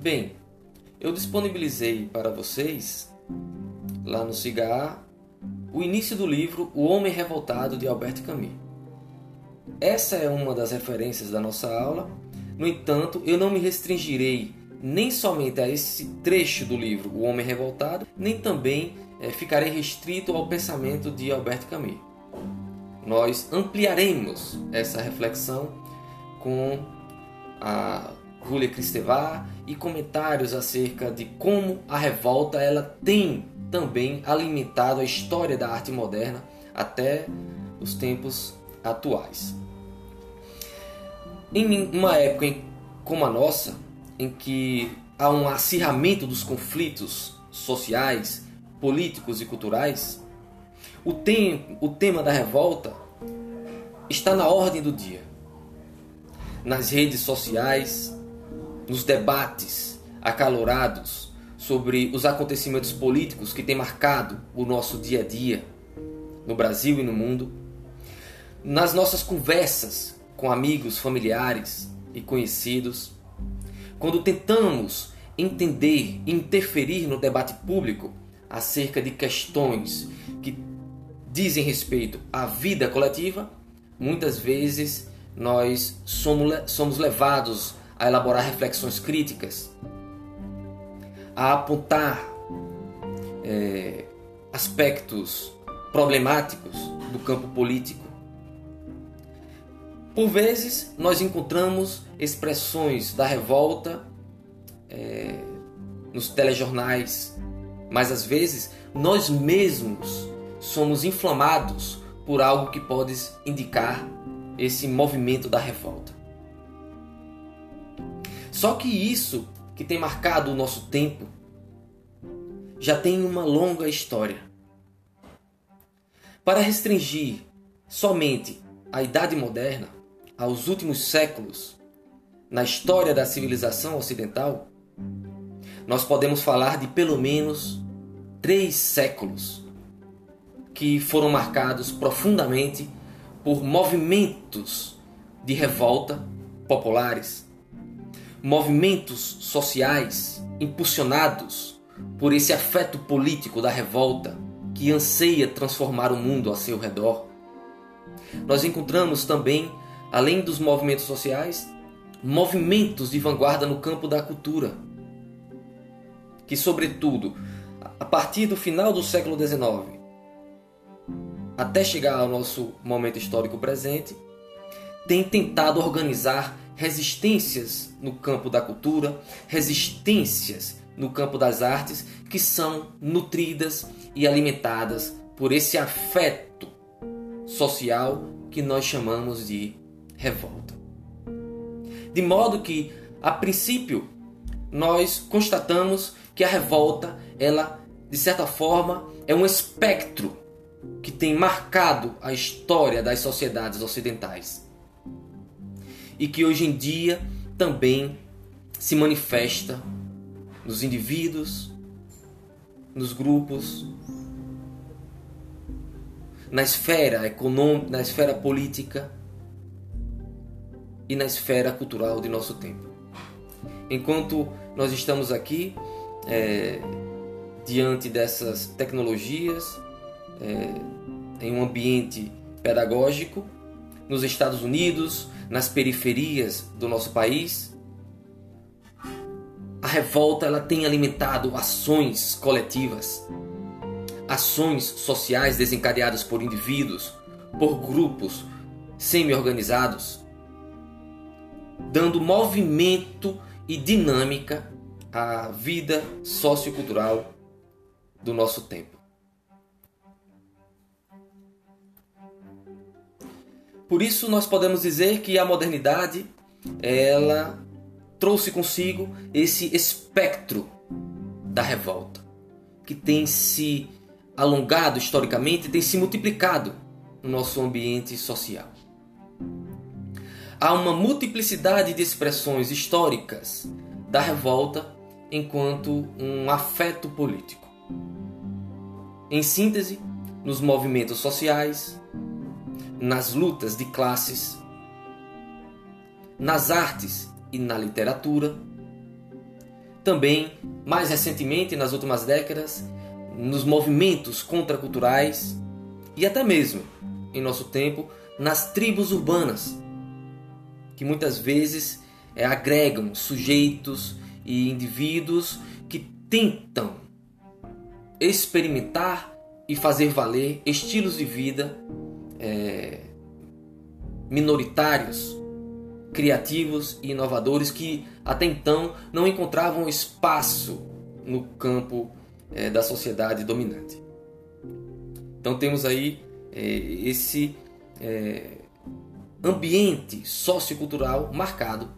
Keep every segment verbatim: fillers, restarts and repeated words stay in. Bem, eu disponibilizei para vocês, lá no CIGAR, o início do livro O Homem Revoltado, de Albert Camus. Essa é uma das referências da nossa aula. No entanto, eu não me restringirei nem somente a esse trecho do livro O Homem Revoltado, nem também é, ficarei restrito ao pensamento de Albert Camus. Nós ampliaremos essa reflexão com a Julia Kristeva e comentários acerca de como a revolta ela tem também alimentado a história da arte moderna até os tempos atuais. Em uma época como a nossa, em que há um acirramento dos conflitos sociais, políticos e culturais, o, tem, o tema da revolta está na ordem do dia. Nas redes sociais, nos debates acalorados sobre os acontecimentos políticos que têm marcado o nosso dia a dia, no Brasil e no mundo, nas nossas conversas com amigos, familiares e conhecidos, quando tentamos entender e interferir no debate público acerca de questões que dizem respeito à vida coletiva, muitas vezes nós somos levados a elaborar reflexões críticas, a apontar é, aspectos problemáticos do campo político. Por vezes, nós encontramos expressões da revolta é, nos telejornais, mas às vezes nós mesmos somos inflamados por algo que pode indicar esse movimento da revolta. Só que isso que tem marcado o nosso tempo já tem uma longa história. Para restringir somente a Idade Moderna aos últimos séculos na história da civilização ocidental, nós podemos falar de pelo menos três séculos que foram marcados profundamente por movimentos de revolta populares, movimentos sociais impulsionados por esse afeto político da revolta que anseia transformar o mundo a seu redor. Nós encontramos também, além dos movimentos sociais, movimentos de vanguarda no campo da cultura, que, sobretudo, a partir do final do século dezenove até chegar ao nosso momento histórico presente, tem tentado organizar resistências no campo da cultura, resistências no campo das artes, que são nutridas e alimentadas por esse afeto social que nós chamamos de revolta. De modo que, a princípio, nós constatamos que a revolta, ela, de certa forma, é um espectro que tem marcado a história das sociedades ocidentais, e que hoje em dia também se manifesta nos indivíduos, nos grupos, na esfera econômica, na esfera política e na esfera cultural de nosso tempo. Enquanto nós estamos aqui, é, diante dessas tecnologias, é, em um ambiente pedagógico, nos Estados Unidos, nas periferias do nosso país, a revolta ela tem alimentado ações coletivas, ações sociais desencadeadas por indivíduos, por grupos semi-organizados, dando movimento e dinâmica à vida sociocultural do nosso tempo. Por isso, nós podemos dizer que a modernidade, ela trouxe consigo esse espectro da revolta, que tem se alongado historicamente, tem se multiplicado no nosso ambiente social. Há uma multiplicidade de expressões históricas da revolta enquanto um afeto político. Em síntese, nos movimentos sociais, nas lutas de classes, nas artes e na literatura, também, mais recentemente, nas últimas décadas, nos movimentos contraculturais e até mesmo, em nosso tempo, nas tribos urbanas, que muitas vezes é, agregam sujeitos e indivíduos que tentam experimentar e fazer valer estilos de vida é, minoritários, criativos e inovadores que até então não encontravam espaço no campo é, da sociedade dominante. Então temos aí é, esse é, ambiente sociocultural marcado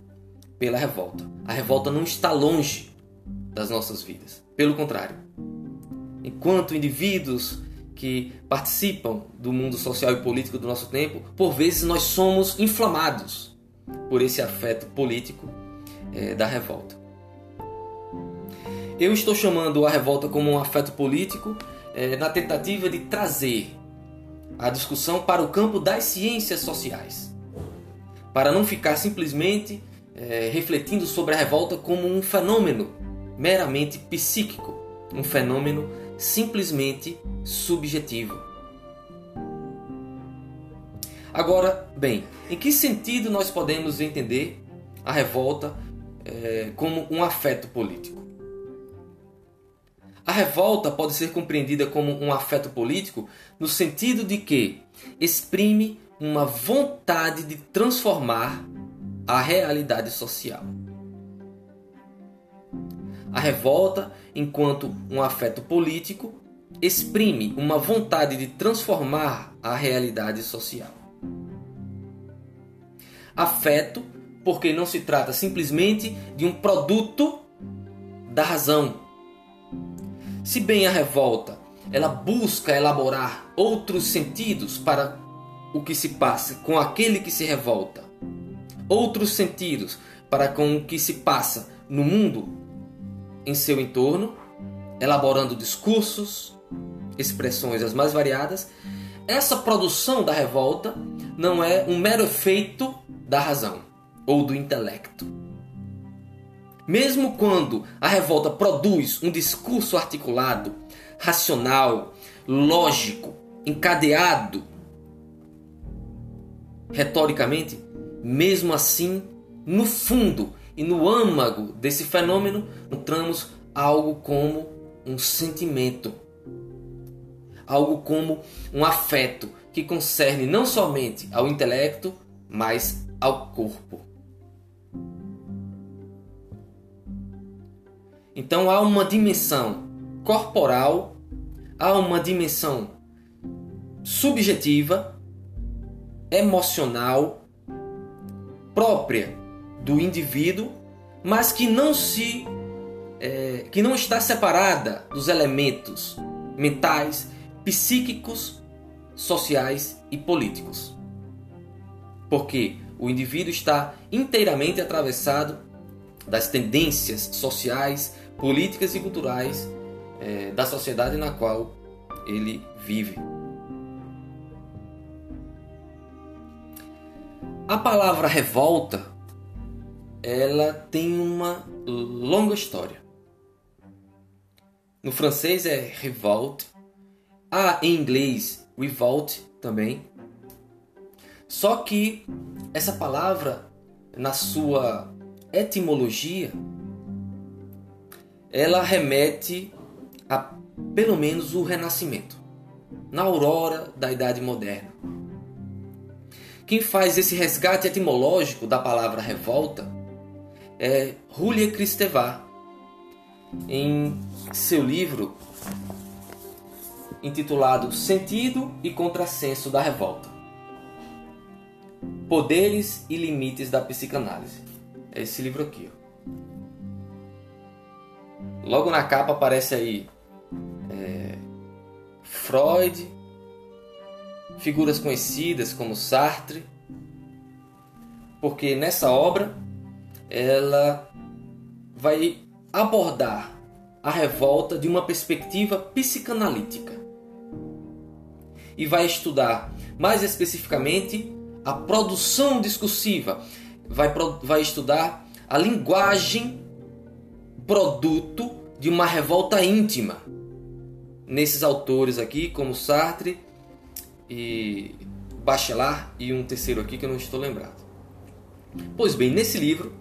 pela revolta. A revolta não está longe das nossas vidas, pelo contrário. Enquanto indivíduos que participam do mundo social e político do nosso tempo, por vezes nós somos inflamados por esse afeto político é, da revolta. Eu estou chamando a revolta como um afeto político é, na tentativa de trazer a discussão para o campo das ciências sociais, para não ficar simplesmente é, refletindo sobre a revolta como um fenômeno meramente psíquico, um fenômeno simplesmente subjetivo. Agora, bem, em que sentido nós podemos entender a revolta é, como um afeto político? A revolta pode ser compreendida como um afeto político no sentido de que exprime uma vontade de transformar a realidade social. A revolta, enquanto um afeto político, exprime uma vontade de transformar a realidade social. Afeto, porque não se trata simplesmente de um produto da razão. Se bem a revolta, ela busca elaborar outros sentidos para o que se passa com aquele que se revolta, outros sentidos para com o que se passa no mundo em seu entorno, elaborando discursos, expressões as mais variadas, essa produção da revolta não é um mero efeito da razão ou do intelecto. Mesmo quando a revolta produz um discurso articulado, racional, lógico, encadeado, retoricamente, mesmo assim, no fundo e no âmago desse fenômeno, encontramos algo como um sentimento, algo como um afeto que concerne não somente ao intelecto, mas ao corpo. Então há uma dimensão corporal, há uma dimensão subjetiva, emocional, própria do indivíduo, mas que não se, é, que não está separada dos elementos mentais, psíquicos, sociais e políticos. Porque o indivíduo está inteiramente atravessado das tendências sociais, políticas e culturais é, da sociedade na qual ele vive. A palavra revolta, ela tem uma longa história. No francês é revolt, há em inglês revolt também. Só que essa palavra, na sua etimologia, ela remete a, pelo menos, o Renascimento, na aurora da Idade Moderna. Quem faz esse resgate etimológico da palavra revolta é Julia Kristeva, em seu livro intitulado Sentido e Contrassenso da Revolta, Poderes e Limites da Psicanálise. É esse livro aqui, ó. Logo na capa aparece aí é, Freud, figuras conhecidas como Sartre, porque nessa obra ela vai abordar a revolta de uma perspectiva psicanalítica e vai estudar mais especificamente a produção discursiva, vai, vai estudar a linguagem produto de uma revolta íntima. Nesses autores aqui, como Sartre e Bachelard, e um terceiro aqui que eu não estou lembrado. Pois bem, nesse livro,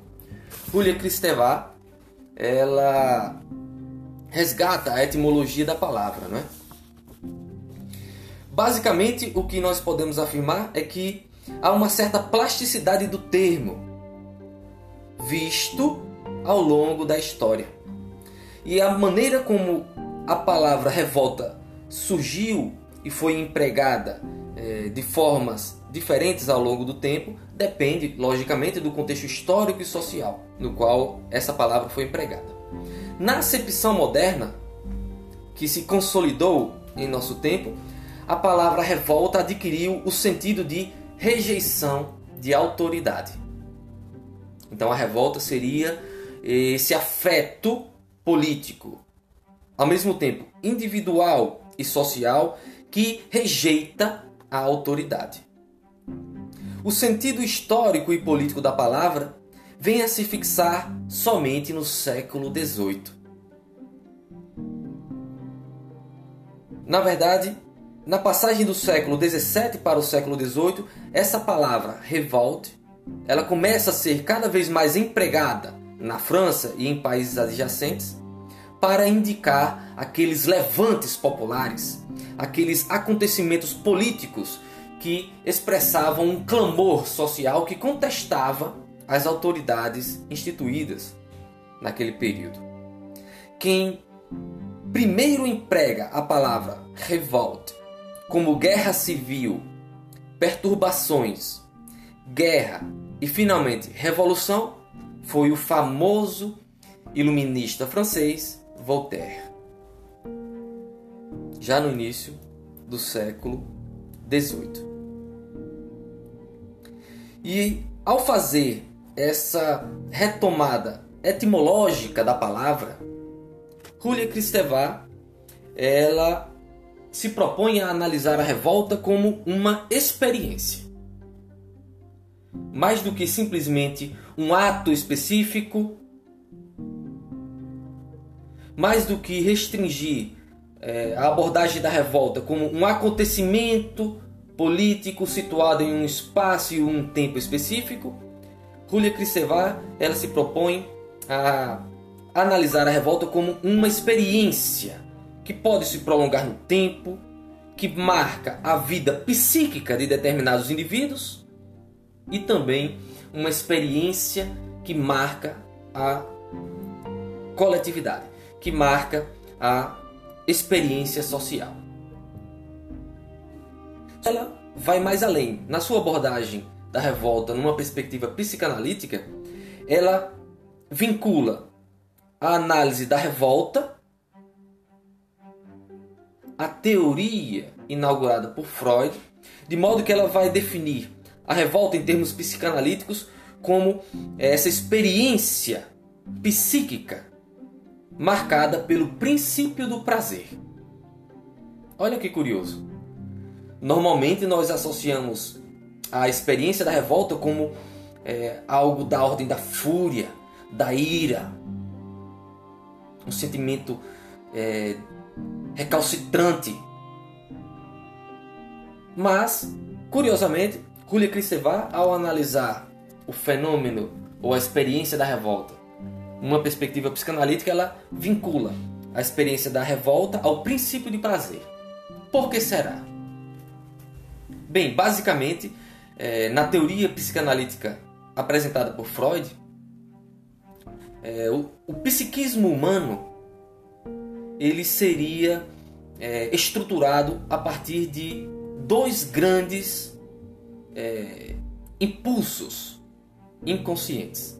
Julia Kristeva, ela resgata a etimologia da palavra, né? Basicamente, o que nós podemos afirmar é que há uma certa plasticidade do termo, visto ao longo da história. E a maneira como a palavra revolta surgiu e foi empregada eh, de formas diferentes ao longo do tempo depende, logicamente, do contexto histórico e social no qual essa palavra foi empregada. Na acepção moderna, que se consolidou em nosso tempo, a palavra revolta adquiriu o sentido de rejeição de autoridade. Então a revolta seria esse afeto político, ao mesmo tempo individual e social, que rejeita a autoridade. O sentido histórico e político da palavra vem a se fixar somente no século dezoito. Na verdade, na passagem do século dezessete para o século dezoito, essa palavra revolte, ela começa a ser cada vez mais empregada na França e em países adjacentes para indicar aqueles levantes populares, aqueles acontecimentos políticos que expressavam um clamor social que contestava as autoridades instituídas naquele período. Quem primeiro emprega a palavra revolte como guerra civil, perturbações, guerra e, finalmente, revolução, foi o famoso iluminista francês Voltaire, já no início do século dezoito. E, ao fazer essa retomada etimológica da palavra, Julia Kristeva, ela se propõe a analisar a revolta como uma experiência, mais do que simplesmente um ato específico, mais do que restringir é, a abordagem da revolta como um acontecimento político situado em um espaço e um tempo específico. Julia Kristeva, ela se propõe a analisar a revolta como uma experiência que pode se prolongar no tempo, que marca a vida psíquica de determinados indivíduos, e também uma experiência que marca a coletividade, que marca a experiência social. Ela vai mais além. Na sua abordagem da revolta, numa perspectiva psicanalítica, ela vincula a análise da revolta à teoria inaugurada por Freud, de modo que ela vai definir a revolta em termos psicanalíticos como essa experiência psíquica marcada pelo princípio do prazer. Olha que curioso. Normalmente nós associamos a experiência da revolta como é, algo da ordem da fúria, da ira, um sentimento é, recalcitrante. Mas, curiosamente, Julia Kristeva, ao analisar o fenômeno ou a experiência da revolta, uma perspectiva psicanalítica, ela vincula a experiência da revolta ao princípio de prazer. Por que será? Bem, basicamente, é, na teoria psicanalítica apresentada por Freud, é, o, o psiquismo humano ele seria é, estruturado a partir de dois grandes É, impulsos inconscientes.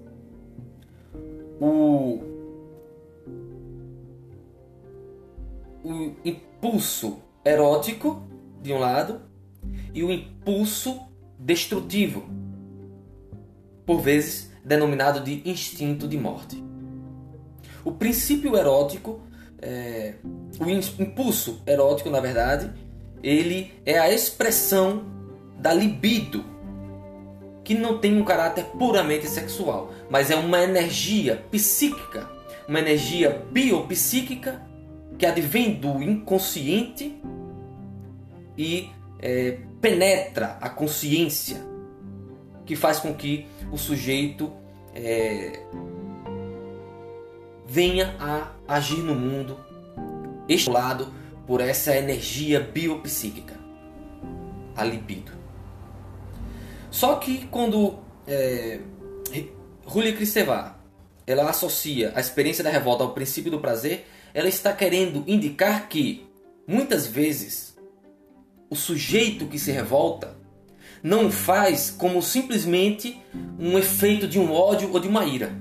O, o impulso erótico, de um lado, e o impulso destrutivo, por vezes denominado de instinto de morte. O princípio erótico, é, o impulso erótico, na verdade, ele é a expressão da libido, que não tem um caráter puramente sexual, mas é uma energia psíquica uma energia biopsíquica que advém do inconsciente e é, penetra a consciência, que faz com que o sujeito é, venha a agir no mundo estimulado por essa energia biopsíquica, a libido. Só que quando é, Julia Kristeva ela associa a experiência da revolta ao princípio do prazer, ela está querendo indicar que, muitas vezes, o sujeito que se revolta não faz como simplesmente um efeito de um ódio ou de uma ira,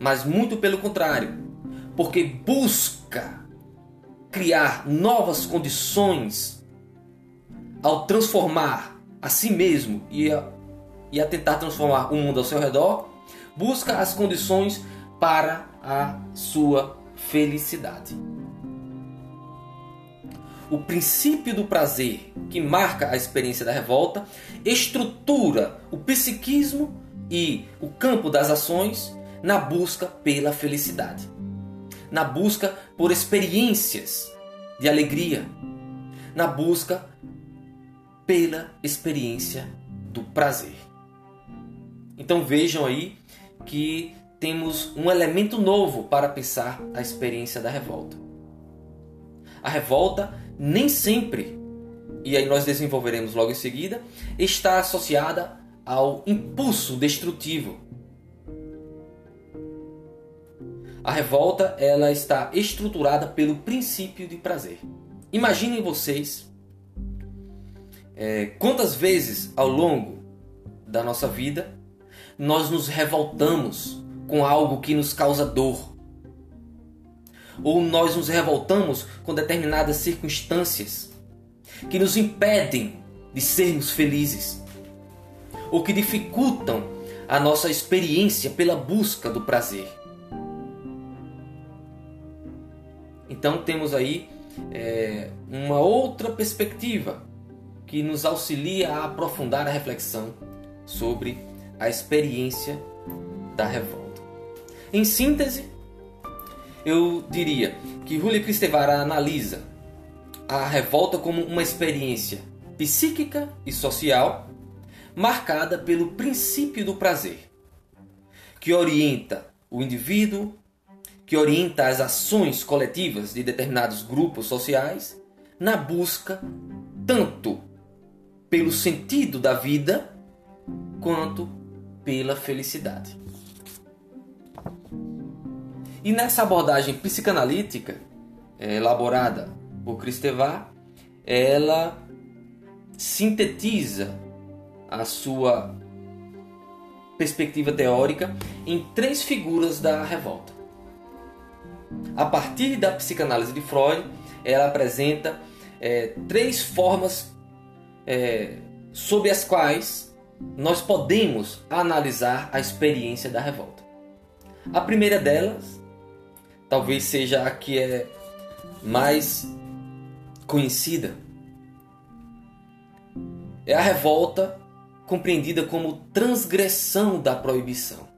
mas muito pelo contrário, porque busca criar novas condições ao transformar a si mesmo e a, e a tentar transformar o mundo ao seu redor, busca as condições para a sua felicidade. O princípio do prazer, que marca a experiência da revolta, estrutura o psiquismo e o campo das ações na busca pela felicidade, na busca por experiências de alegria, na busca pela experiência do prazer. Então vejam aí que temos um elemento novo para pensar a experiência da revolta. A revolta nem sempre, e aí nós desenvolveremos logo em seguida, está associada ao impulso destrutivo. A revolta ela está estruturada pelo princípio de prazer. Imaginem vocês é, quantas vezes ao longo da nossa vida nós nos revoltamos com algo que nos causa dor. Ou nós nos revoltamos com determinadas circunstâncias que nos impedem de sermos felizes. Ou que dificultam a nossa experiência pela busca do prazer. Então temos aí é, uma outra perspectiva que nos auxilia a aprofundar a reflexão sobre a experiência da revolta. Em síntese, eu diria que Julia Kristeva analisa a revolta como uma experiência psíquica e social marcada pelo princípio do prazer, que orienta o indivíduo, que orienta as ações coletivas de determinados grupos sociais na busca tanto pelo sentido da vida quanto pela felicidade. E nessa abordagem psicanalítica elaborada por Kristeva, ela sintetiza a sua perspectiva teórica em três figuras da revolta. A partir da psicanálise de Freud, ela apresenta é, três formas é, sobre as quais nós podemos analisar a experiência da revolta. A primeira delas, talvez seja a que é mais conhecida, é a revolta compreendida como transgressão da proibição.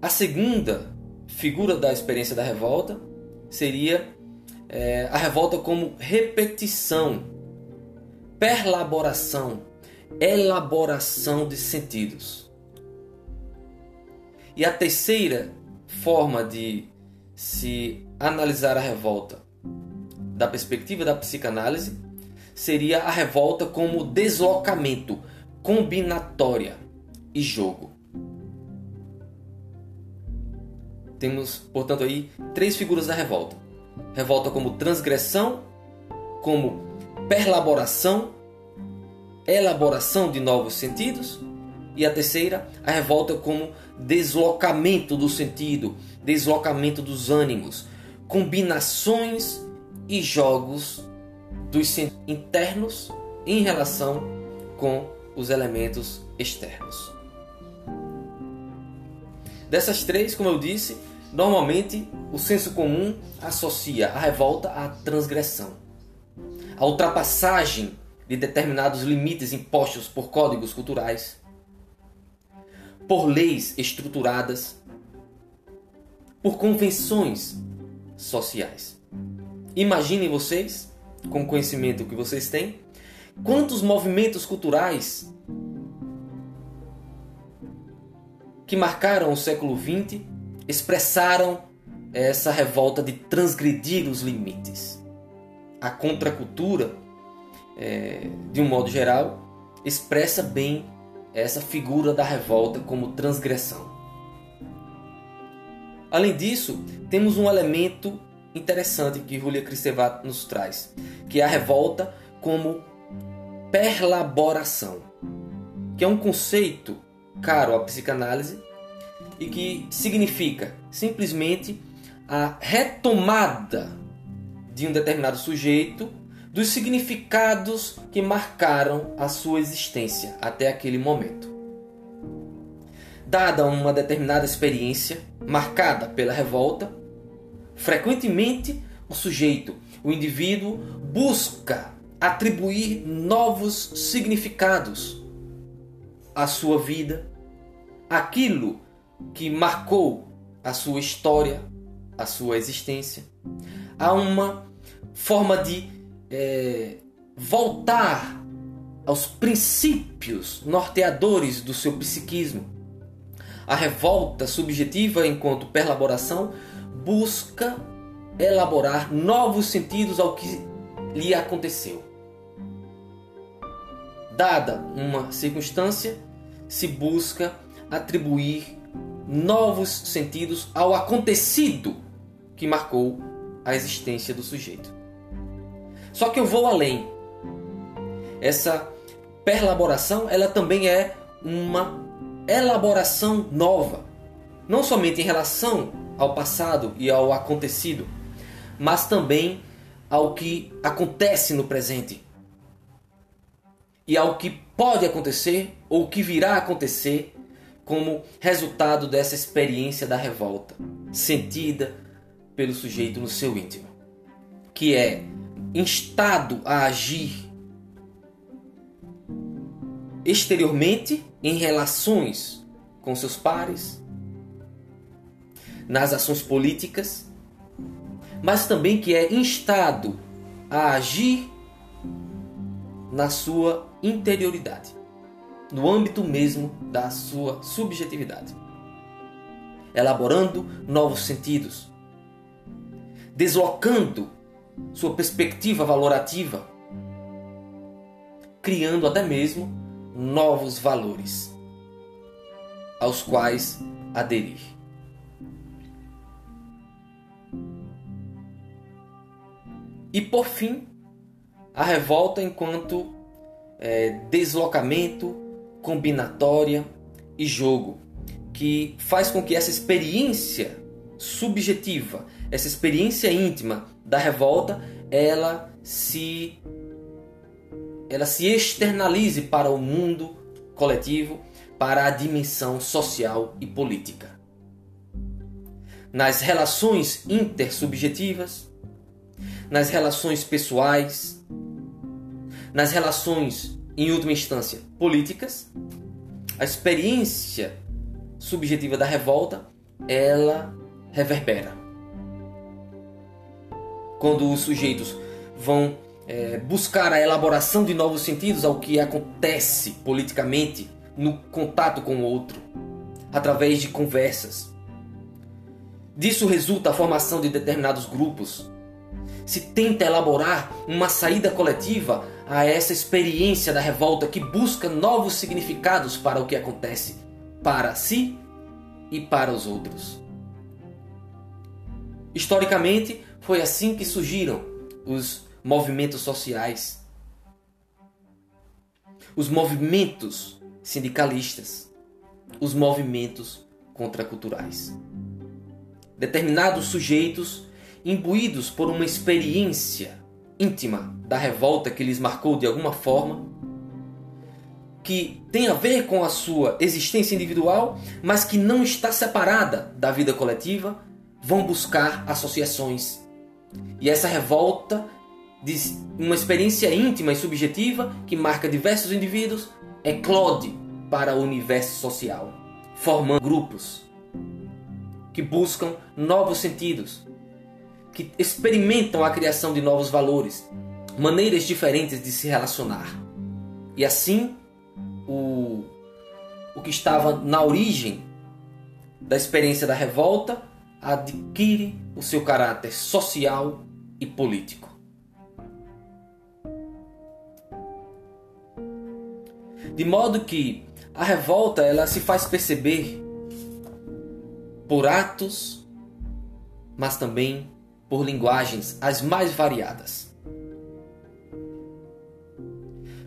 A segunda figura da experiência da revolta seria É, a revolta como repetição, perlaboração, elaboração de sentidos. E a terceira forma de se analisar a revolta da perspectiva da psicanálise seria a revolta como deslocamento, combinatória e jogo. Temos, portanto, aí três figuras da revolta. Revolta como transgressão, como perlaboração, elaboração de novos sentidos. E a terceira, a revolta como deslocamento do sentido, deslocamento dos ânimos, combinações e jogos dos sentidos internos em relação com os elementos externos. Dessas três, como eu disse, normalmente, o senso comum associa a revolta à transgressão, à ultrapassagem de determinados limites impostos por códigos culturais, por leis estruturadas, por convenções sociais. Imaginem vocês, com o conhecimento que vocês têm, quantos movimentos culturais que marcaram o século vinte expressaram essa revolta de transgredir os limites. A contracultura, é, de um modo geral, expressa bem essa figura da revolta como transgressão. Além disso, temos um elemento interessante que Julia Kristeva nos traz, que é a revolta como perlaboração, que é um conceito caro à psicanálise e que significa simplesmente a retomada de um determinado sujeito dos significados que marcaram a sua existência até aquele momento. Dada uma determinada experiência marcada pela revolta, frequentemente o sujeito, o indivíduo, busca atribuir novos significados à sua vida, àquilo que marcou a sua história, a sua existência, a uma forma de é, voltar aos princípios norteadores do seu psiquismo. A revolta subjetiva, enquanto perlaboração, busca elaborar novos sentidos ao que lhe aconteceu. Dada uma circunstância, se busca atribuir novos sentidos ao acontecido que marcou a existência do sujeito. Só que eu vou além. Essa perlaboração, ela também é uma elaboração nova, não somente em relação ao passado e ao acontecido, mas também ao que acontece no presente e ao que pode acontecer ou que virá a acontecer como resultado dessa experiência da revolta sentida pelo sujeito no seu íntimo, que é instado a agir exteriormente em relações com seus pares, nas ações políticas, mas também que é instado a agir na sua interioridade, no âmbito mesmo da sua subjetividade, elaborando novos sentidos, deslocando sua perspectiva valorativa, criando até mesmo novos valores aos quais aderir. E por fim, a revolta enquanto é, deslocamento, combinatória e jogo, que faz com que essa experiência subjetiva, essa experiência íntima da revolta, ela se, ela se externalize para o mundo coletivo, para a dimensão social e política. Nas relações intersubjetivas, nas relações pessoais, nas relações, em última instância, políticas, a experiência subjetiva da revolta, ela reverbera. Quando os sujeitos vão é, buscar a elaboração de novos sentidos ao que acontece politicamente no contato com o outro, através de conversas. Disso resulta a formação de determinados grupos. Se tenta elaborar uma saída coletiva a essa experiência da revolta que busca novos significados para o que acontece, para si e para os outros. Historicamente, foi assim que surgiram os movimentos sociais, os movimentos sindicalistas, os movimentos contraculturais. Determinados sujeitos, imbuídos por uma experiência íntima da revolta que lhes marcou de alguma forma, que tem a ver com a sua existência individual, mas que não está separada da vida coletiva, vão buscar associações. E essa revolta, de uma experiência íntima e subjetiva que marca diversos indivíduos, eclode para o universo social, formando grupos que buscam novos sentidos, que experimentam a criação de novos valores, maneiras diferentes de se relacionar. E assim, o, o que estava na origem da experiência da revolta adquire o seu caráter social e político. De modo que a revolta ela se faz perceber por atos, mas também por linguagens as mais variadas.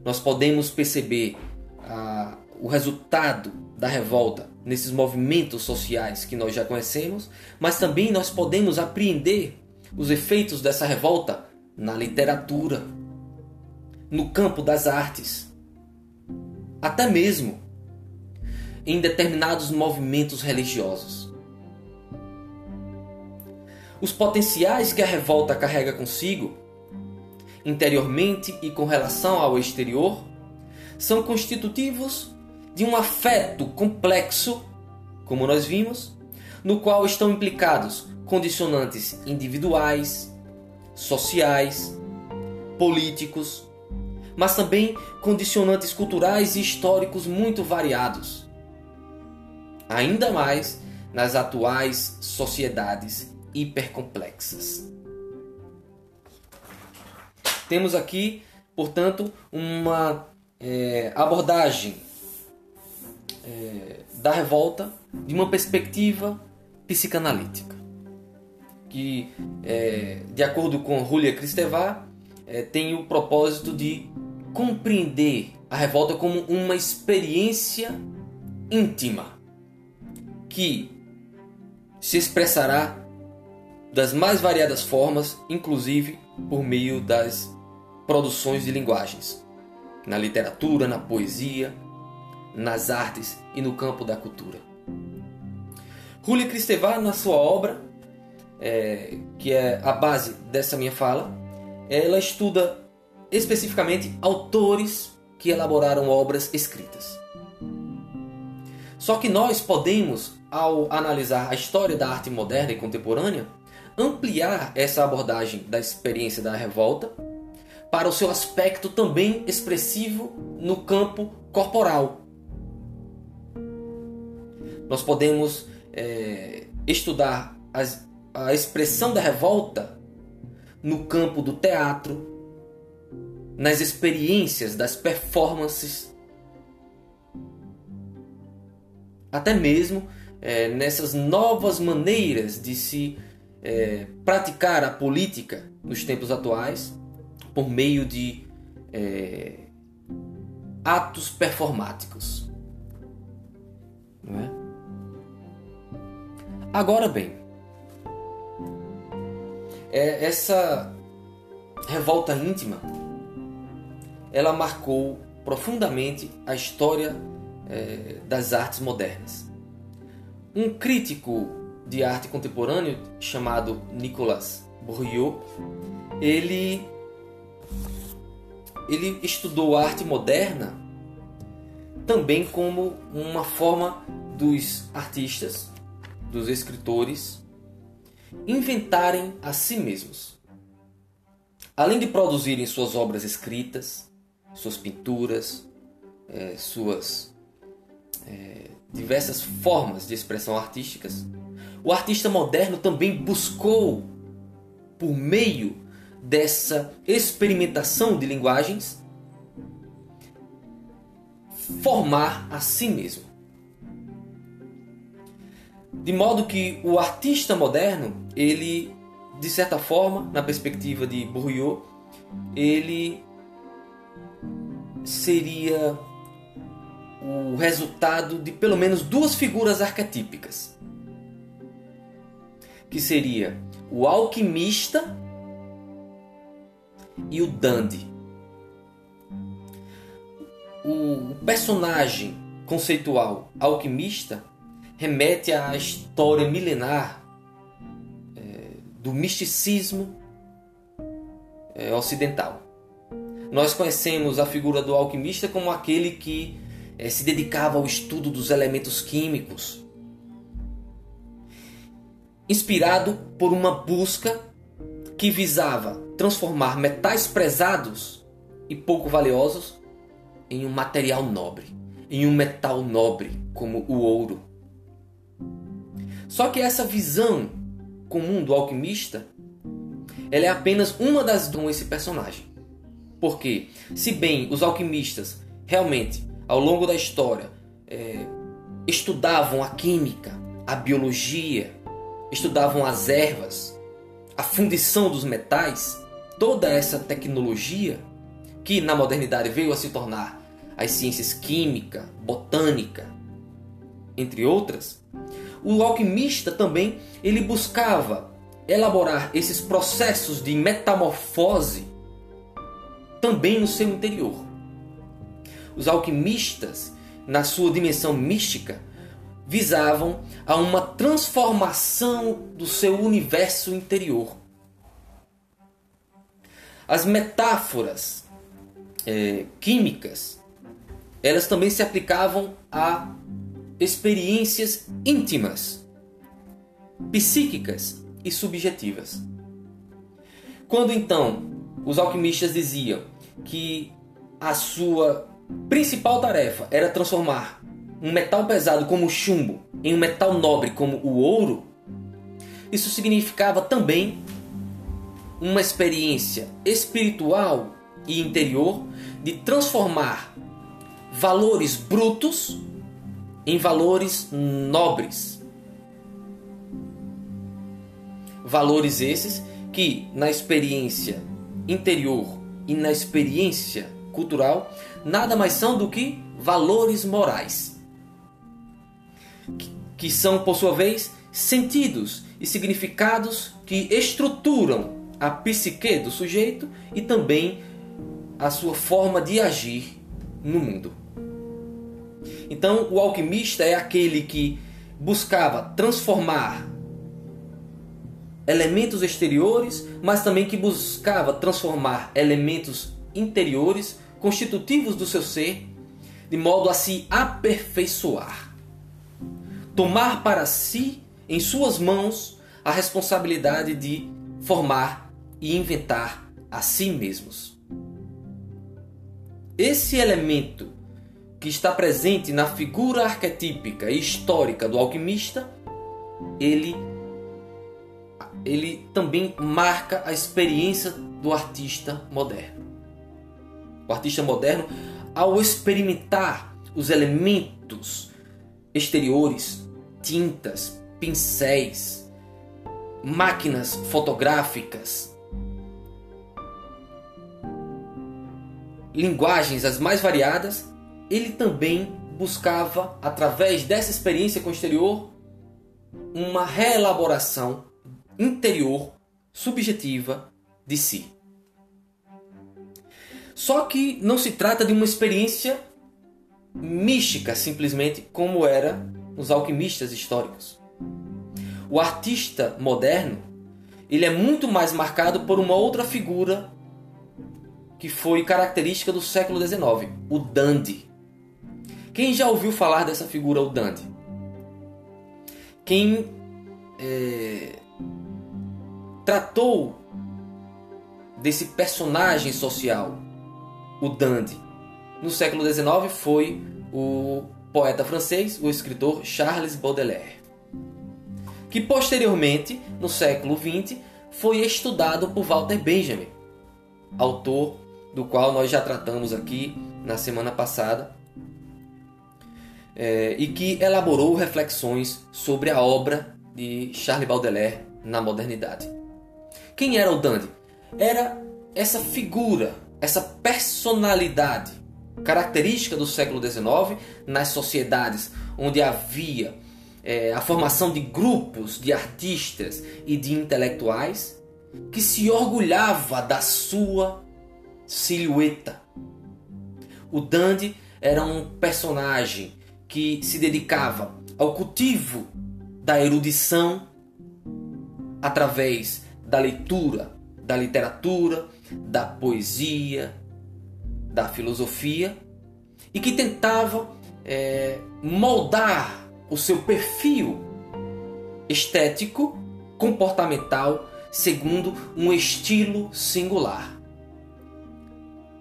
Nós podemos perceber ah, o resultado da revolta nesses movimentos sociais que nós já conhecemos, mas também nós podemos apreender os efeitos dessa revolta na literatura, no campo das artes, até mesmo em determinados movimentos religiosos. Os potenciais que a revolta carrega consigo, interiormente e com relação ao exterior, são constitutivos de um afeto complexo, como nós vimos, no qual estão implicados condicionantes individuais, sociais, políticos, mas também condicionantes culturais e históricos muito variados, ainda mais nas atuais sociedades hipercomplexas. Temos aqui, portanto, uma é, abordagem é, da revolta de uma perspectiva psicanalítica, que, é, de acordo com Julia Kristeva, é, tem o propósito de compreender a revolta como uma experiência íntima que se expressará das mais variadas formas, inclusive por meio das produções de linguagens, na literatura, na poesia, nas artes e no campo da cultura. Julia Kristeva, na sua obra, é, que é a base dessa minha fala, ela estuda especificamente autores que elaboraram obras escritas. Só que nós podemos, ao analisar a história da arte moderna e contemporânea, ampliar essa abordagem da experiência da revolta para o seu aspecto também expressivo no campo corporal. Nós podemos é, estudar as, a expressão da revolta no campo do teatro, nas experiências das performances, até mesmo é, nessas novas maneiras de se é, praticar a política nos tempos atuais por meio de é, atos performáticos. Não é? Agora bem, é, essa revolta íntima, ela marcou profundamente a história é, das artes modernas. Um crítico de arte contemporâneo chamado Nicolas Bourriaud, ele, ele estudou a arte moderna também como uma forma dos artistas, dos escritores, inventarem a si mesmos. Além de produzirem suas obras escritas, suas pinturas, eh, suas eh, diversas formas de expressão artísticas, o artista moderno também buscou, por meio dessa experimentação de linguagens, formar a si mesmo. De modo que o artista moderno, ele, de certa forma, na perspectiva de Bourriaud, ele seria o resultado de pelo menos duas figuras arquetípicas, que seria o alquimista e o dandy. O personagem conceitual alquimista remete à história milenar é, do misticismo é, ocidental. Nós conhecemos a figura do alquimista como aquele que se dedicava ao estudo dos elementos químicos, inspirado por uma busca que visava transformar metais prezados e pouco valiosos em um material nobre, em um metal nobre como o ouro. Só que essa visão comum do alquimista, ela é apenas uma das duas desse personagem. Porque, se bem os alquimistas realmente, ao longo da história, é, estudavam a química, a biologia, estudavam as ervas, a fundição dos metais, toda essa tecnologia que na modernidade veio a se tornar as ciências química, botânica, entre outras, o alquimista também ele buscava elaborar esses processos de metamorfose também no seu interior. Os alquimistas, na sua dimensão mística, visavam a uma transformação do seu universo interior. As metáforas é, químicas, elas também se aplicavam a experiências íntimas, psíquicas e subjetivas. Quando então os alquimistas diziam que a sua principal tarefa era transformar um metal pesado como o chumbo em um metal nobre como o ouro, isso significava também uma experiência espiritual e interior de transformar valores brutos em valores nobres. Valores esses que, na experiência interior e na experiência cultural, nada mais são do que valores morais, que são, por sua vez, sentidos e significados que estruturam a psique do sujeito e também a sua forma de agir no mundo. Então, o alquimista é aquele que buscava transformar elementos exteriores, mas também que buscava transformar elementos interiores, constitutivos do seu ser, de modo a se aperfeiçoar. Tomar para si, em suas mãos, a responsabilidade de formar e inventar a si mesmos. Esse elemento que está presente na figura arquetípica e histórica do alquimista, ele, ele também marca a experiência do artista moderno. O artista moderno, ao experimentar os elementos exteriores, tintas, pincéis, máquinas fotográficas, linguagens as mais variadas, ele também buscava, através dessa experiência com o exterior, uma reelaboração interior, subjetiva de si. Só que não se trata de uma experiência mística, simplesmente, como eram os alquimistas históricos. O artista moderno, ele é muito mais marcado por uma outra figura que foi característica do século dezenove, o dandy. Quem já ouviu falar dessa figura, o dandy? Quem é, tratou desse personagem social, o dandy, no século dezenove foi o poeta francês, o escritor Charles Baudelaire, que posteriormente, no século vinte, foi estudado por Walter Benjamin, autor do qual nós já tratamos aqui na semana passada, É, e que elaborou reflexões sobre a obra de Charles Baudelaire na modernidade. Quem era o dandy? Era essa figura, essa personalidade característica do século dezenove nas sociedades onde havia é, a formação de grupos de artistas e de intelectuais que se orgulhava da sua silhueta. O dandy era um personagem que se dedicava ao cultivo da erudição através da leitura, da literatura, da poesia, da filosofia, e que tentava é, moldar o seu perfil estético, comportamental, segundo um estilo singular.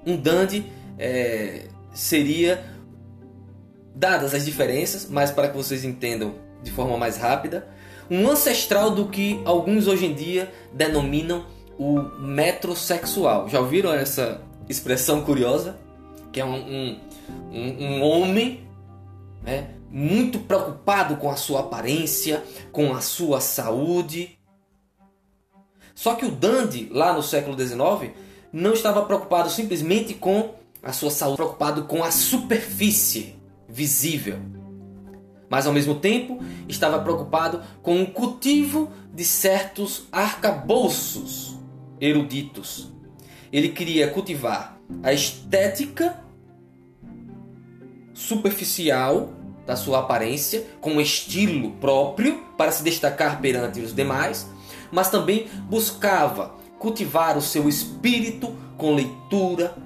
Um dandy é, seria, dadas as diferenças, mas para que vocês entendam de forma mais rápida, um ancestral do que alguns hoje em dia denominam o metrosexual. Já ouviram essa expressão curiosa? Que é um, um, um, um homem, né, muito preocupado com a sua aparência, com a sua saúde. Só que o dandy, lá no século dezenove, não estava preocupado simplesmente com a sua saúde, preocupado com a superfície visível. Mas, ao mesmo tempo, estava preocupado com o cultivo de certos arcabouços eruditos. Ele queria cultivar a estética superficial da sua aparência, com um estilo próprio para se destacar perante os demais, mas também buscava cultivar o seu espírito com leitura,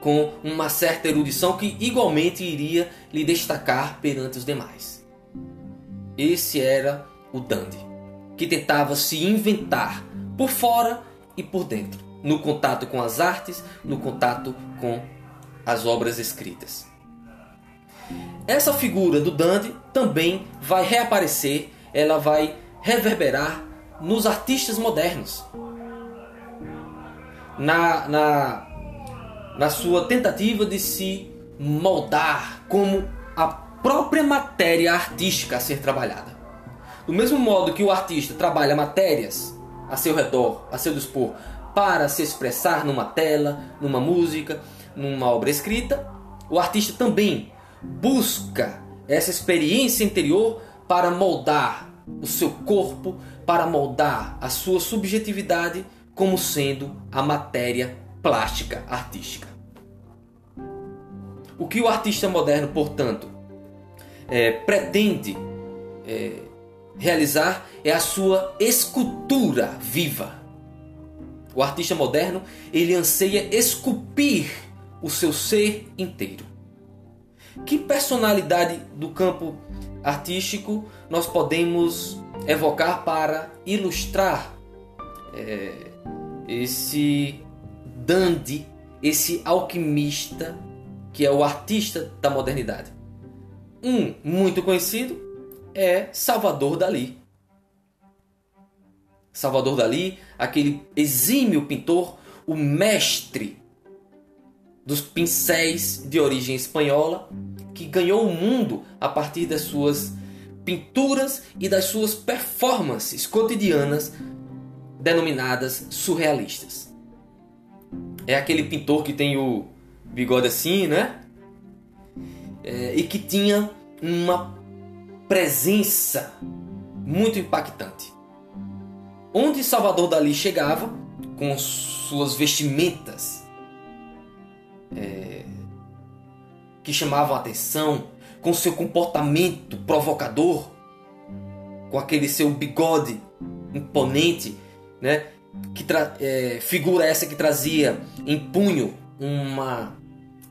com uma certa erudição que igualmente iria lhe destacar perante os demais. Esse era o dandy, que tentava se inventar por fora e por dentro, no contato com as artes, no contato com as obras escritas. Essa figura do dandy também vai reaparecer, ela vai reverberar nos artistas modernos, na, na, na sua tentativa de se moldar como a própria matéria artística a ser trabalhada. Do mesmo modo que o artista trabalha matérias a seu redor, a seu dispor, para se expressar numa tela, numa música, numa obra escrita, o artista também busca essa experiência interior para moldar o seu corpo, para moldar a sua subjetividade como sendo a matéria plástica artística. O que o artista moderno, portanto, é, pretende é, realizar é a sua escultura viva. O artista moderno, ele anseia esculpir o seu ser inteiro. Que personalidade do campo artístico nós podemos evocar para ilustrar é, esse dandy, esse alquimista que é o artista da modernidade? Um muito conhecido é Salvador Dali. Salvador Dali, aquele exímio pintor, o mestre dos pincéis de origem espanhola, que ganhou o mundo a partir das suas pinturas e das suas performances cotidianas denominadas surrealistas. É aquele pintor que tem o bigode assim, né? É, e que tinha uma presença muito impactante. Onde Salvador Dali chegava, com suas vestimentas é, que chamavam a atenção, com seu comportamento provocador, com aquele seu bigode imponente, né, que tra- é, figura essa que trazia em punho uma,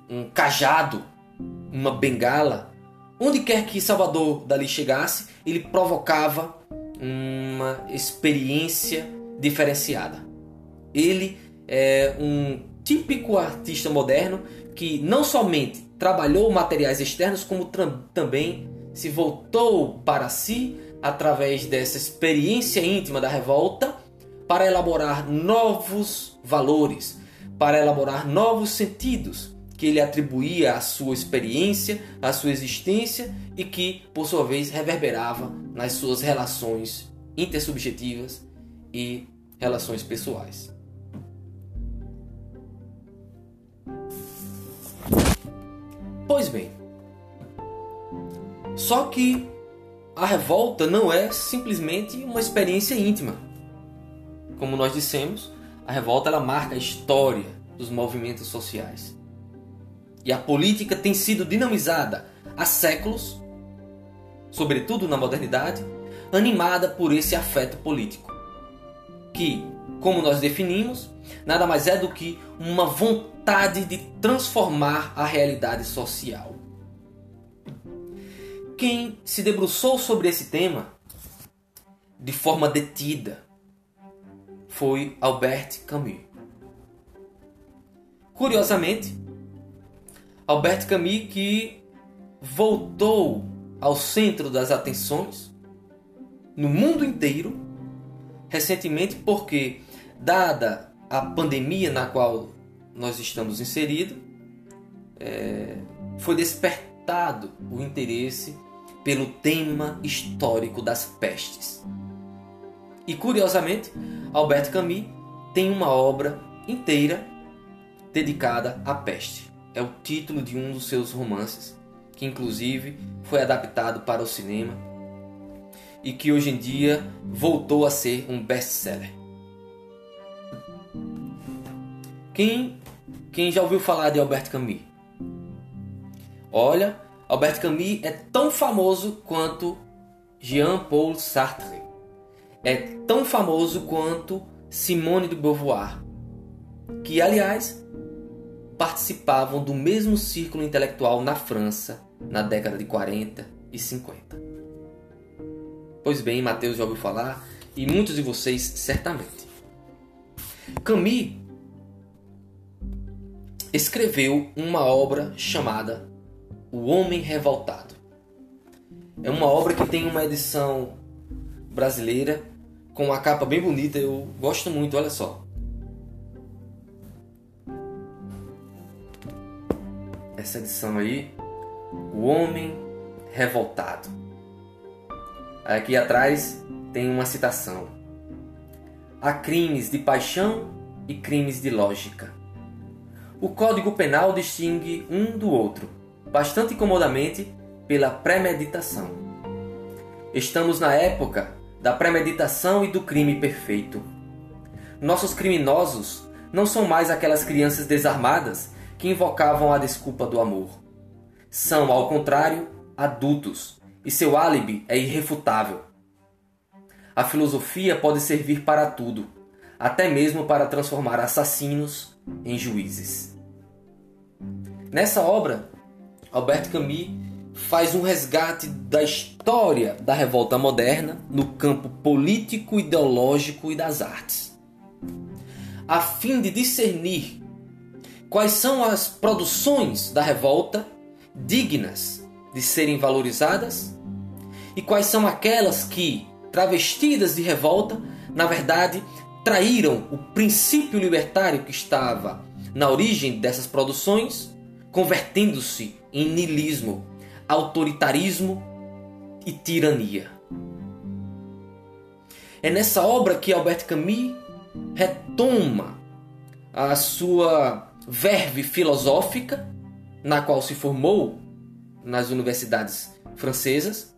um cajado, uma bengala. Onde quer que Salvador Dali chegasse, ele provocava uma experiência diferenciada. Ele é um típico artista moderno que não somente trabalhou materiais externos, como tra- também se voltou para si através dessa experiência íntima da revolta para elaborar novos valores, para elaborar novos sentidos que ele atribuía à sua experiência, à sua existência e que, por sua vez, reverberava nas suas relações intersubjetivas e relações pessoais. Pois bem, só que a revolta não é simplesmente uma experiência íntima. Como nós dissemos, a revolta ela marca a história dos movimentos sociais. E a política tem sido dinamizada há séculos, sobretudo na modernidade, animada por esse afeto político, que, como nós definimos, nada mais é do que uma vontade de transformar a realidade social. quem se debruçou sobre esse tema de forma detida foi Albert Camus. Curiosamente, Albert Camus, que voltou ao centro das atenções no mundo inteiro recentemente, porque, dada a pandemia na qual nós estamos inseridos, é, foi despertado o interesse pelo tema histórico das pestes. E, curiosamente, Albert Camus tem uma obra inteira dedicada à peste. É o título de um dos seus romances, que inclusive foi adaptado para o cinema e que hoje em dia voltou a ser um best-seller. Quem, quem já ouviu falar de Albert Camus? Olha, Albert Camus é tão famoso quanto Jean-Paul Sartre. É tão famoso quanto Simone de Beauvoir, que, aliás, participavam do mesmo círculo intelectual na França na década de quarenta e cinquenta. Pois bem, Matheus já ouviu falar, e muitos de vocês certamente. Camus escreveu uma obra chamada O Homem Revoltado. É uma obra que tem uma edição brasileira com uma capa bem bonita, eu gosto muito, olha só. Essa edição aí, O Homem Revoltado. Aqui atrás tem uma citação: há crimes de paixão e crimes de lógica. O Código Penal distingue um do outro, bastante comodamente, pela premeditação. Estamos na época da premeditação e do crime perfeito. Nossos criminosos não são mais aquelas crianças desarmadas que invocavam a desculpa do amor. São, ao contrário, adultos, e seu álibi é irrefutável. A filosofia pode servir para tudo, até mesmo para transformar assassinos em juízes. Nessa obra, Albert Camus faz um resgate da história da revolta moderna no campo político, ideológico e das artes, a fim de discernir quais são as produções da revolta dignas de serem valorizadas e quais são aquelas que, travestidas de revolta, na verdade traíram o princípio libertário que estava na origem dessas produções, convertendo-se em niilismo, autoritarismo e tirania. É nessa obra que Albert Camus retoma a sua verve filosófica, na qual se formou nas universidades francesas,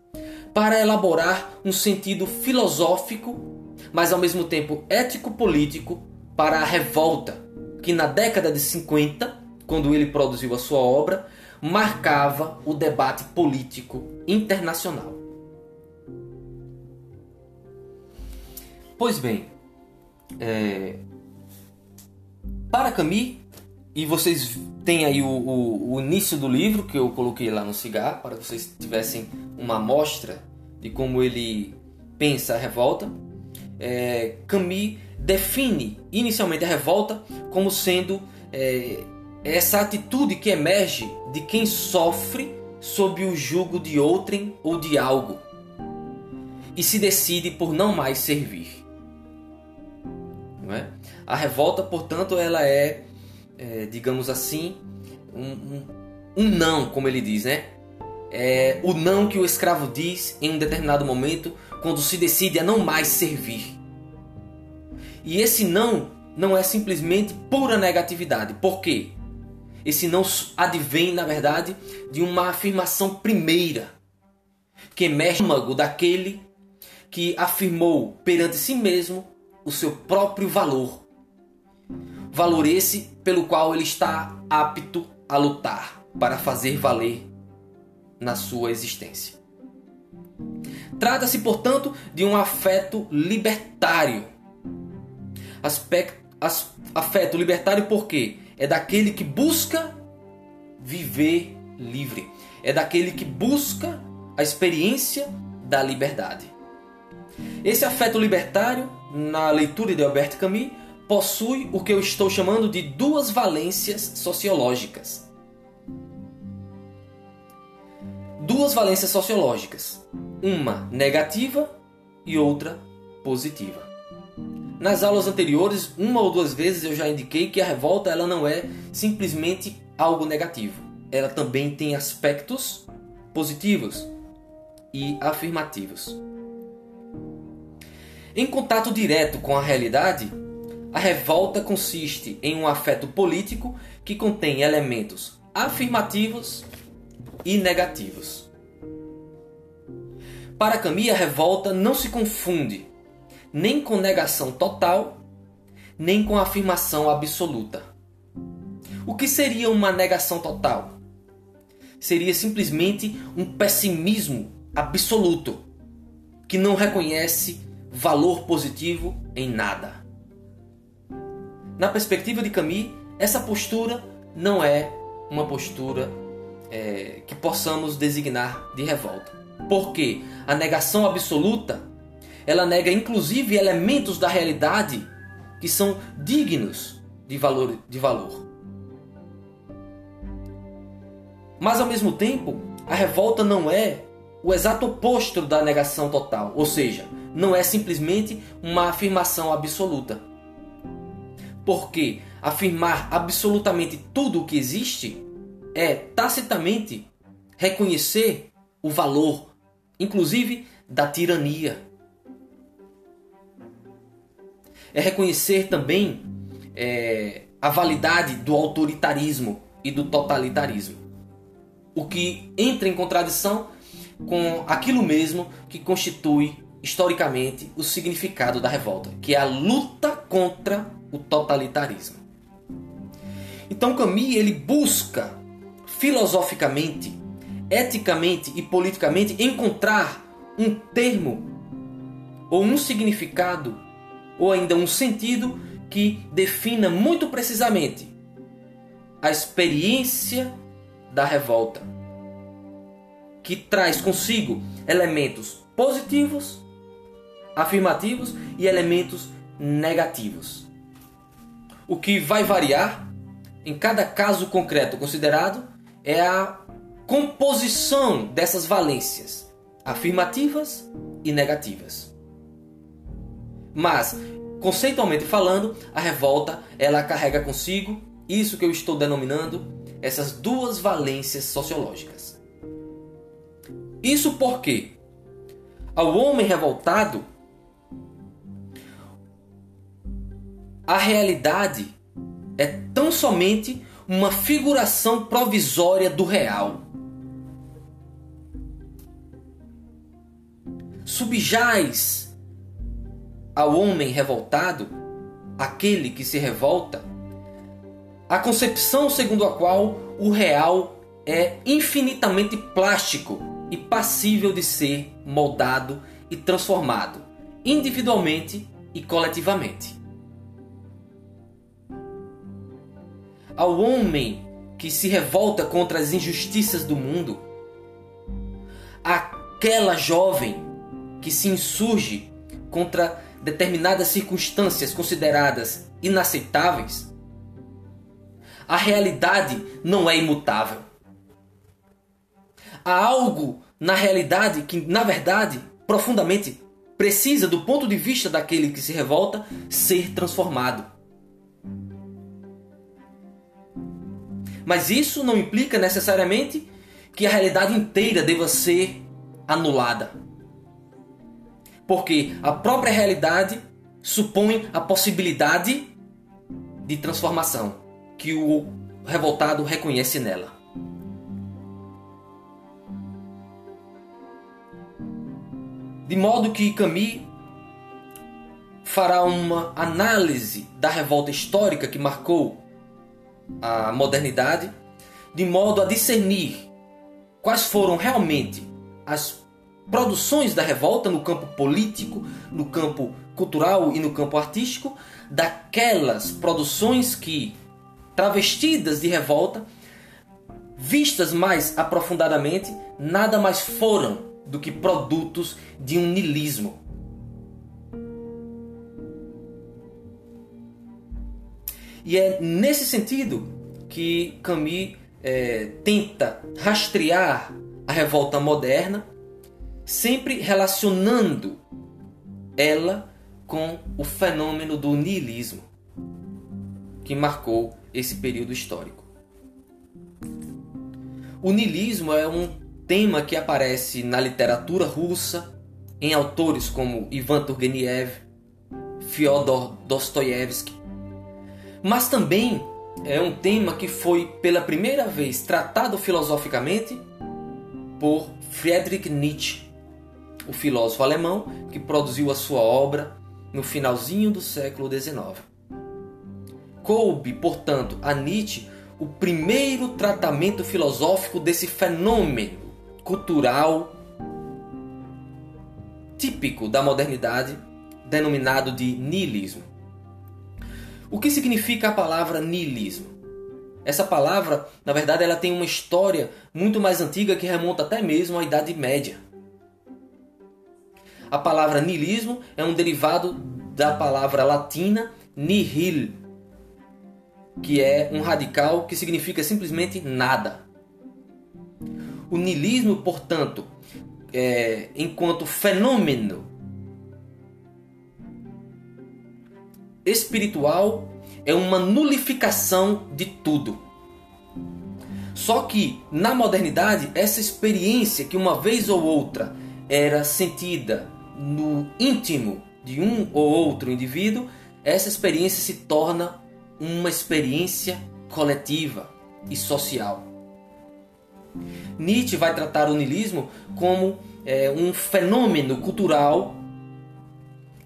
para elaborar um sentido filosófico, mas ao mesmo tempo ético-político, para a revolta, que na década de cinquenta, quando ele produziu a sua obra, marcava o debate político internacional. Pois bem, é... para Camus, e vocês têm aí o, o, o início do livro que eu coloquei lá no CIGAR, para que vocês tivessem uma amostra de como ele pensa a revolta. É, Camus define inicialmente a revolta como sendo é, essa atitude que emerge de quem sofre sob o jugo de outrem ou de algo e se decide por não mais servir. Não é? A revolta, portanto, ela é... É, digamos assim, um, um, um não, como ele diz, né? É o não que o escravo diz em um determinado momento, quando se decide a não mais servir. E esse não não é simplesmente pura negatividade. Por quê? Esse não advém, na verdade, de uma afirmação primeira, que emerge no âmago daquele que afirmou perante si mesmo o seu próprio valor. Valor esse pelo qual ele está apto a lutar para fazer valer na sua existência. Trata-se, portanto, de um afeto libertário. Aspecto, as, afeto libertário porque é daquele que busca viver livre. É daquele que busca a experiência da liberdade. Esse afeto libertário, na leitura de Albert Camus, possui o que eu estou chamando de duas valências sociológicas. Duas valências sociológicas, uma negativa e outra positiva. Nas aulas anteriores, uma ou duas vezes eu já indiquei que a revolta ela não é simplesmente algo negativo. Ela também tem aspectos positivos e afirmativos. Em contato direto com a realidade, a revolta consiste em um afeto político que contém elementos afirmativos e negativos. Para Camus, a revolta não se confunde nem com negação total, nem com afirmação absoluta. O que seria uma negação total? Seria simplesmente um pessimismo absoluto, que não reconhece valor positivo em nada. Na perspectiva de Camus, essa postura não é uma postura É, que possamos designar de revolta. Porque a negação absoluta, ela nega inclusive elementos da realidade que são dignos de valor, de valor. Mas ao mesmo tempo, a revolta não é o exato oposto da negação total, ou seja, não é simplesmente uma afirmação absoluta. Porque afirmar absolutamente tudo o que existe é tacitamente reconhecer o valor, inclusive da tirania. É reconhecer também é, a validade do autoritarismo e do totalitarismo, o que entra em contradição com aquilo mesmo que constitui historicamente o significado da revolta, que é a luta contra o totalitarismo. Então Camus, ele busca filosoficamente, eticamente e politicamente encontrar um termo ou um significado ou ainda um sentido que defina muito precisamente a experiência da revolta, que traz consigo elementos positivos, afirmativos e elementos negativos, o que vai variar em cada caso concreto considerado é a composição dessas valências afirmativas e negativas. Mas, conceitualmente falando, a revolta ela carrega consigo isso que eu estou denominando essas duas valências sociológicas. Isso porque ao homem revoltado, a realidade é tão somente uma figuração provisória do real. Subjaz ao homem revoltado, aquele que se revolta, a concepção segundo a qual o real é infinitamente plástico e passível de ser moldado e transformado, individualmente e coletivamente. Ao homem que se revolta contra as injustiças do mundo, aquela jovem que se insurge contra determinadas circunstâncias consideradas inaceitáveis, a realidade não é imutável. Há algo na realidade que, na verdade, profundamente precisa, do ponto de vista daquele que se revolta, ser transformado. Mas isso não implica necessariamente que a realidade inteira deva ser anulada. Porque a própria realidade supõe a possibilidade de transformação que o revoltado reconhece nela. De modo que Camus fará uma análise da revolta histórica que marcou a modernidade, de modo a discernir quais foram realmente as produções da revolta no campo político, no campo cultural e no campo artístico, daquelas produções que, travestidas de revolta, vistas mais aprofundadamente, nada mais foram do que produtos de um niilismo. E é nesse sentido que Camus é, tenta rastrear a revolta moderna, sempre relacionando ela com o fenômeno do niilismo que marcou esse período histórico. O niilismo é um tema que aparece na literatura russa, em autores como Ivan Turgenev, Fyodor Dostoyevsky, mas também é um tema que foi pela primeira vez tratado filosoficamente por Friedrich Nietzsche, o filósofo alemão que produziu a sua obra no finalzinho do século dezenove. Coube, portanto, a Nietzsche o primeiro tratamento filosófico desse fenômeno cultural típico da modernidade, denominado de niilismo. O que significa a palavra niilismo? Essa palavra, na verdade, ela tem uma história muito mais antiga que remonta até mesmo à Idade Média. A palavra niilismo é um derivado da palavra latina nihil, que é um radical que significa simplesmente nada. O niilismo, portanto, é, enquanto fenômeno espiritual, é uma nulificação de tudo. Só que, na modernidade, essa experiência que uma vez ou outra era sentida no íntimo de um ou outro indivíduo, essa experiência se torna uma experiência coletiva e social. Nietzsche vai tratar o niilismo como é, um fenômeno cultural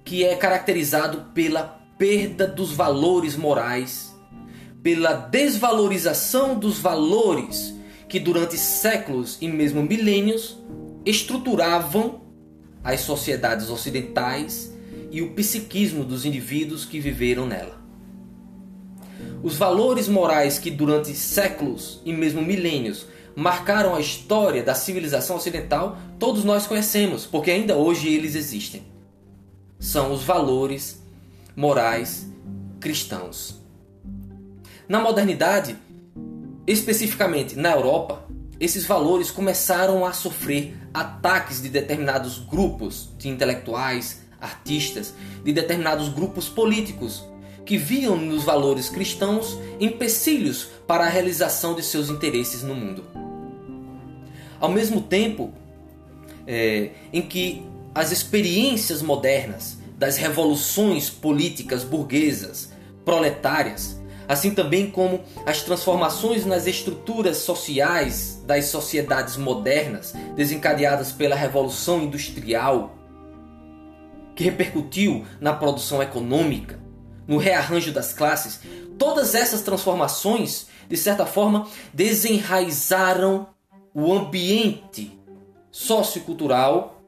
que é caracterizado pela perda dos valores morais, pela desvalorização dos valores que durante séculos e mesmo milênios estruturavam as sociedades ocidentais e o psiquismo dos indivíduos que viveram nela. Os valores morais que durante séculos e mesmo milênios marcaram a história da civilização ocidental, todos nós conhecemos, porque ainda hoje eles existem. São os valores morais cristãos. Na modernidade, especificamente na Europa, esses valores começaram a sofrer ataques de determinados grupos de intelectuais, artistas, de determinados grupos políticos, que viam nos valores cristãos empecilhos para a realização de seus interesses no mundo. Ao mesmo tempo é, em que as experiências modernas das revoluções políticas burguesas, proletárias, assim também como as transformações nas estruturas sociais das sociedades modernas, desencadeadas pela Revolução Industrial, que repercutiu na produção econômica, no rearranjo das classes, todas essas transformações, de certa forma, desenraizaram o ambiente sociocultural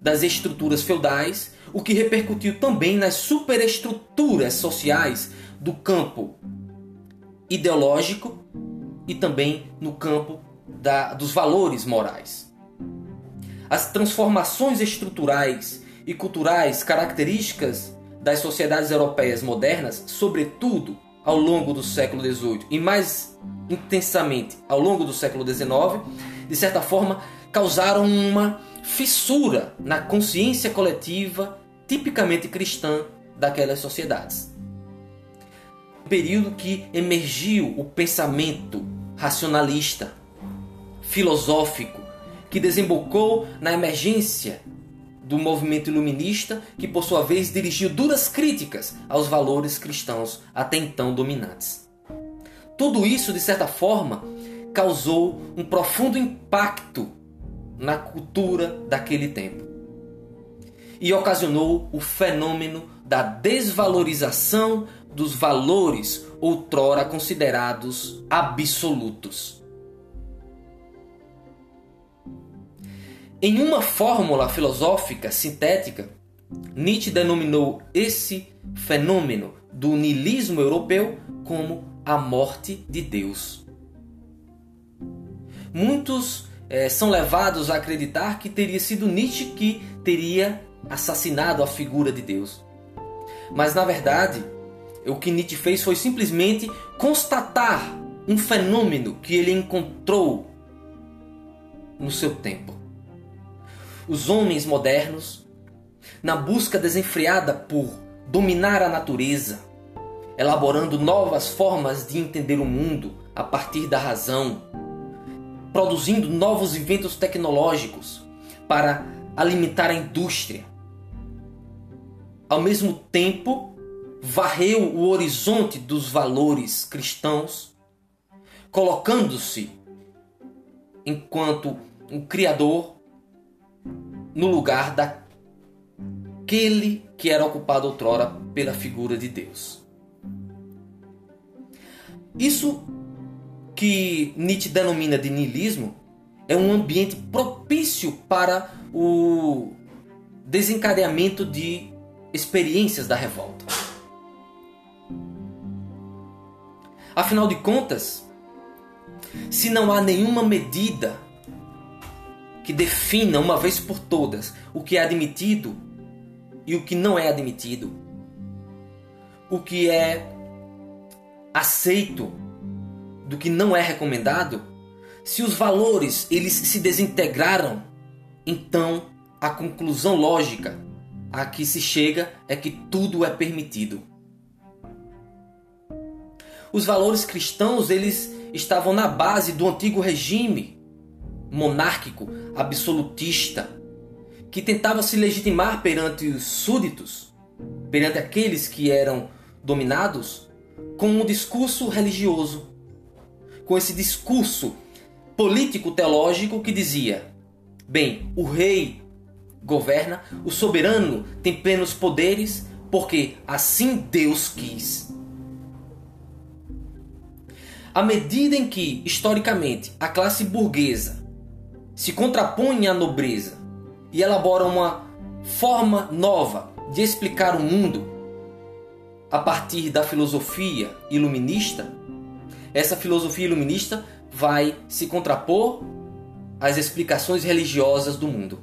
das estruturas feudais, o que repercutiu também nas superestruturas sociais do campo ideológico e também no campo da, dos valores morais. As transformações estruturais e culturais características das sociedades europeias modernas, sobretudo ao longo do século dezoito e mais intensamente ao longo do século dezenove, de certa forma causaram uma fissura na consciência coletiva tipicamente cristã daquelas sociedades. Um período que emergiu o pensamento racionalista, filosófico, que desembocou na emergência do movimento iluminista, que por sua vez dirigiu duras críticas aos valores cristãos até então dominantes. Tudo isso, de certa forma, causou um profundo impacto na cultura daquele tempo e ocasionou o fenômeno da desvalorização dos valores outrora considerados absolutos. Em uma fórmula filosófica sintética, Nietzsche denominou esse fenômeno do niilismo europeu como a morte de Deus. muitos é, são levados a acreditar que teria sido Nietzsche que teria assassinado a figura de Deus. Mas, na verdade, o que Nietzsche fez foi simplesmente constatar um fenômeno que ele encontrou no seu tempo. Os homens modernos, na busca desenfreada por dominar a natureza, elaborando novas formas de entender o mundo a partir da razão, produzindo novos inventos tecnológicos para alimentar a indústria, ao mesmo tempo varreu o horizonte dos valores cristãos, colocando-se enquanto um criador no lugar daquele que era ocupado outrora pela figura de Deus. Isso que Nietzsche denomina de niilismo é um ambiente propício para o desencadeamento de experiências da revolta. Afinal de contas, se não há nenhuma medida que defina uma vez por todas o que é admitido e o que não é admitido, o que é aceito do que não é recomendado, se os valores eles se desintegraram, então a conclusão lógica a que se chega é que tudo é permitido. Os valores cristãos eles estavam na base do antigo regime monárquico absolutista que tentava se legitimar perante os súditos, perante aqueles que eram dominados, com um discurso religioso, com esse discurso político-teológico que dizia: bem, o rei governa, o soberano tem plenos poderes, porque assim Deus quis. À medida em que, historicamente, a classe burguesa se contrapõe à nobreza e elabora uma forma nova de explicar o mundo a partir da filosofia iluminista, essa filosofia iluminista vai se contrapor às explicações religiosas do mundo.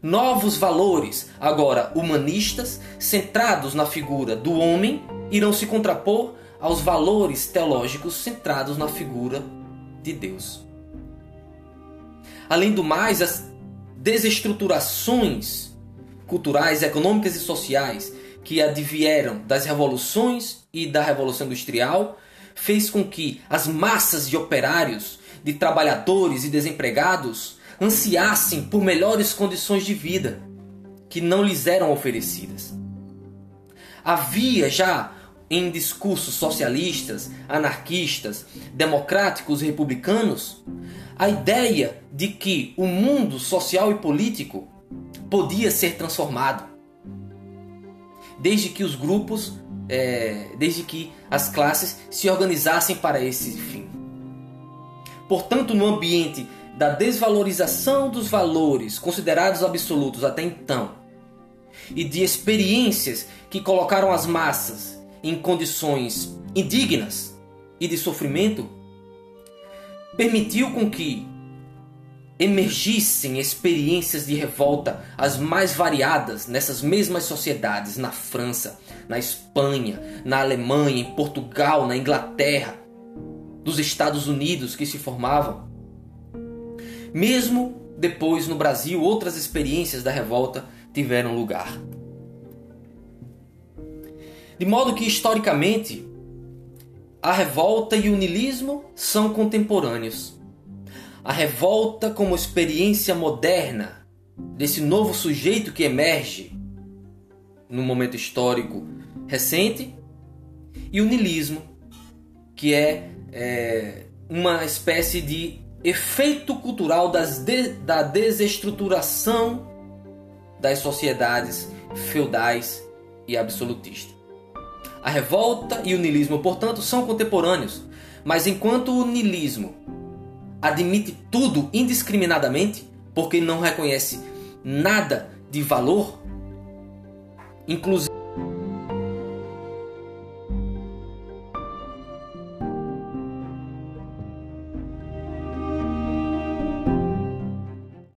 Novos valores, agora humanistas, centrados na figura do homem, irão se contrapor aos valores teológicos centrados na figura de Deus. Além do mais, as desestruturações culturais, econômicas e sociais que advieram das revoluções e da Revolução Industrial fez com que as massas de operários, de trabalhadores e desempregados ansiassem por melhores condições de vida que não lhes eram oferecidas. Havia já em discursos socialistas, anarquistas, democráticos e republicanos a ideia de que o mundo social e político podia ser transformado, desde que os grupos, é, desde que as classes se organizassem para esse fim. Portanto, no ambiente da desvalorização dos valores considerados absolutos até então e de experiências que colocaram as massas em condições indignas e de sofrimento, permitiu com que emergissem experiências de revolta as mais variadas nessas mesmas sociedades, na França, na Espanha, na Alemanha, em Portugal, na Inglaterra, dos Estados Unidos que se formavam. Mesmo depois, no Brasil, outras experiências da revolta tiveram lugar. De modo que, historicamente, a revolta e o niilismo são contemporâneos. A revolta como experiência moderna desse novo sujeito que emerge no momento histórico recente, e o niilismo, que é, é uma espécie de efeito cultural das de, da desestruturação das sociedades feudais e absolutistas. A revolta e o niilismo, portanto, são contemporâneos, mas enquanto o niilismo admite tudo indiscriminadamente, porque não reconhece nada de valor, inclusive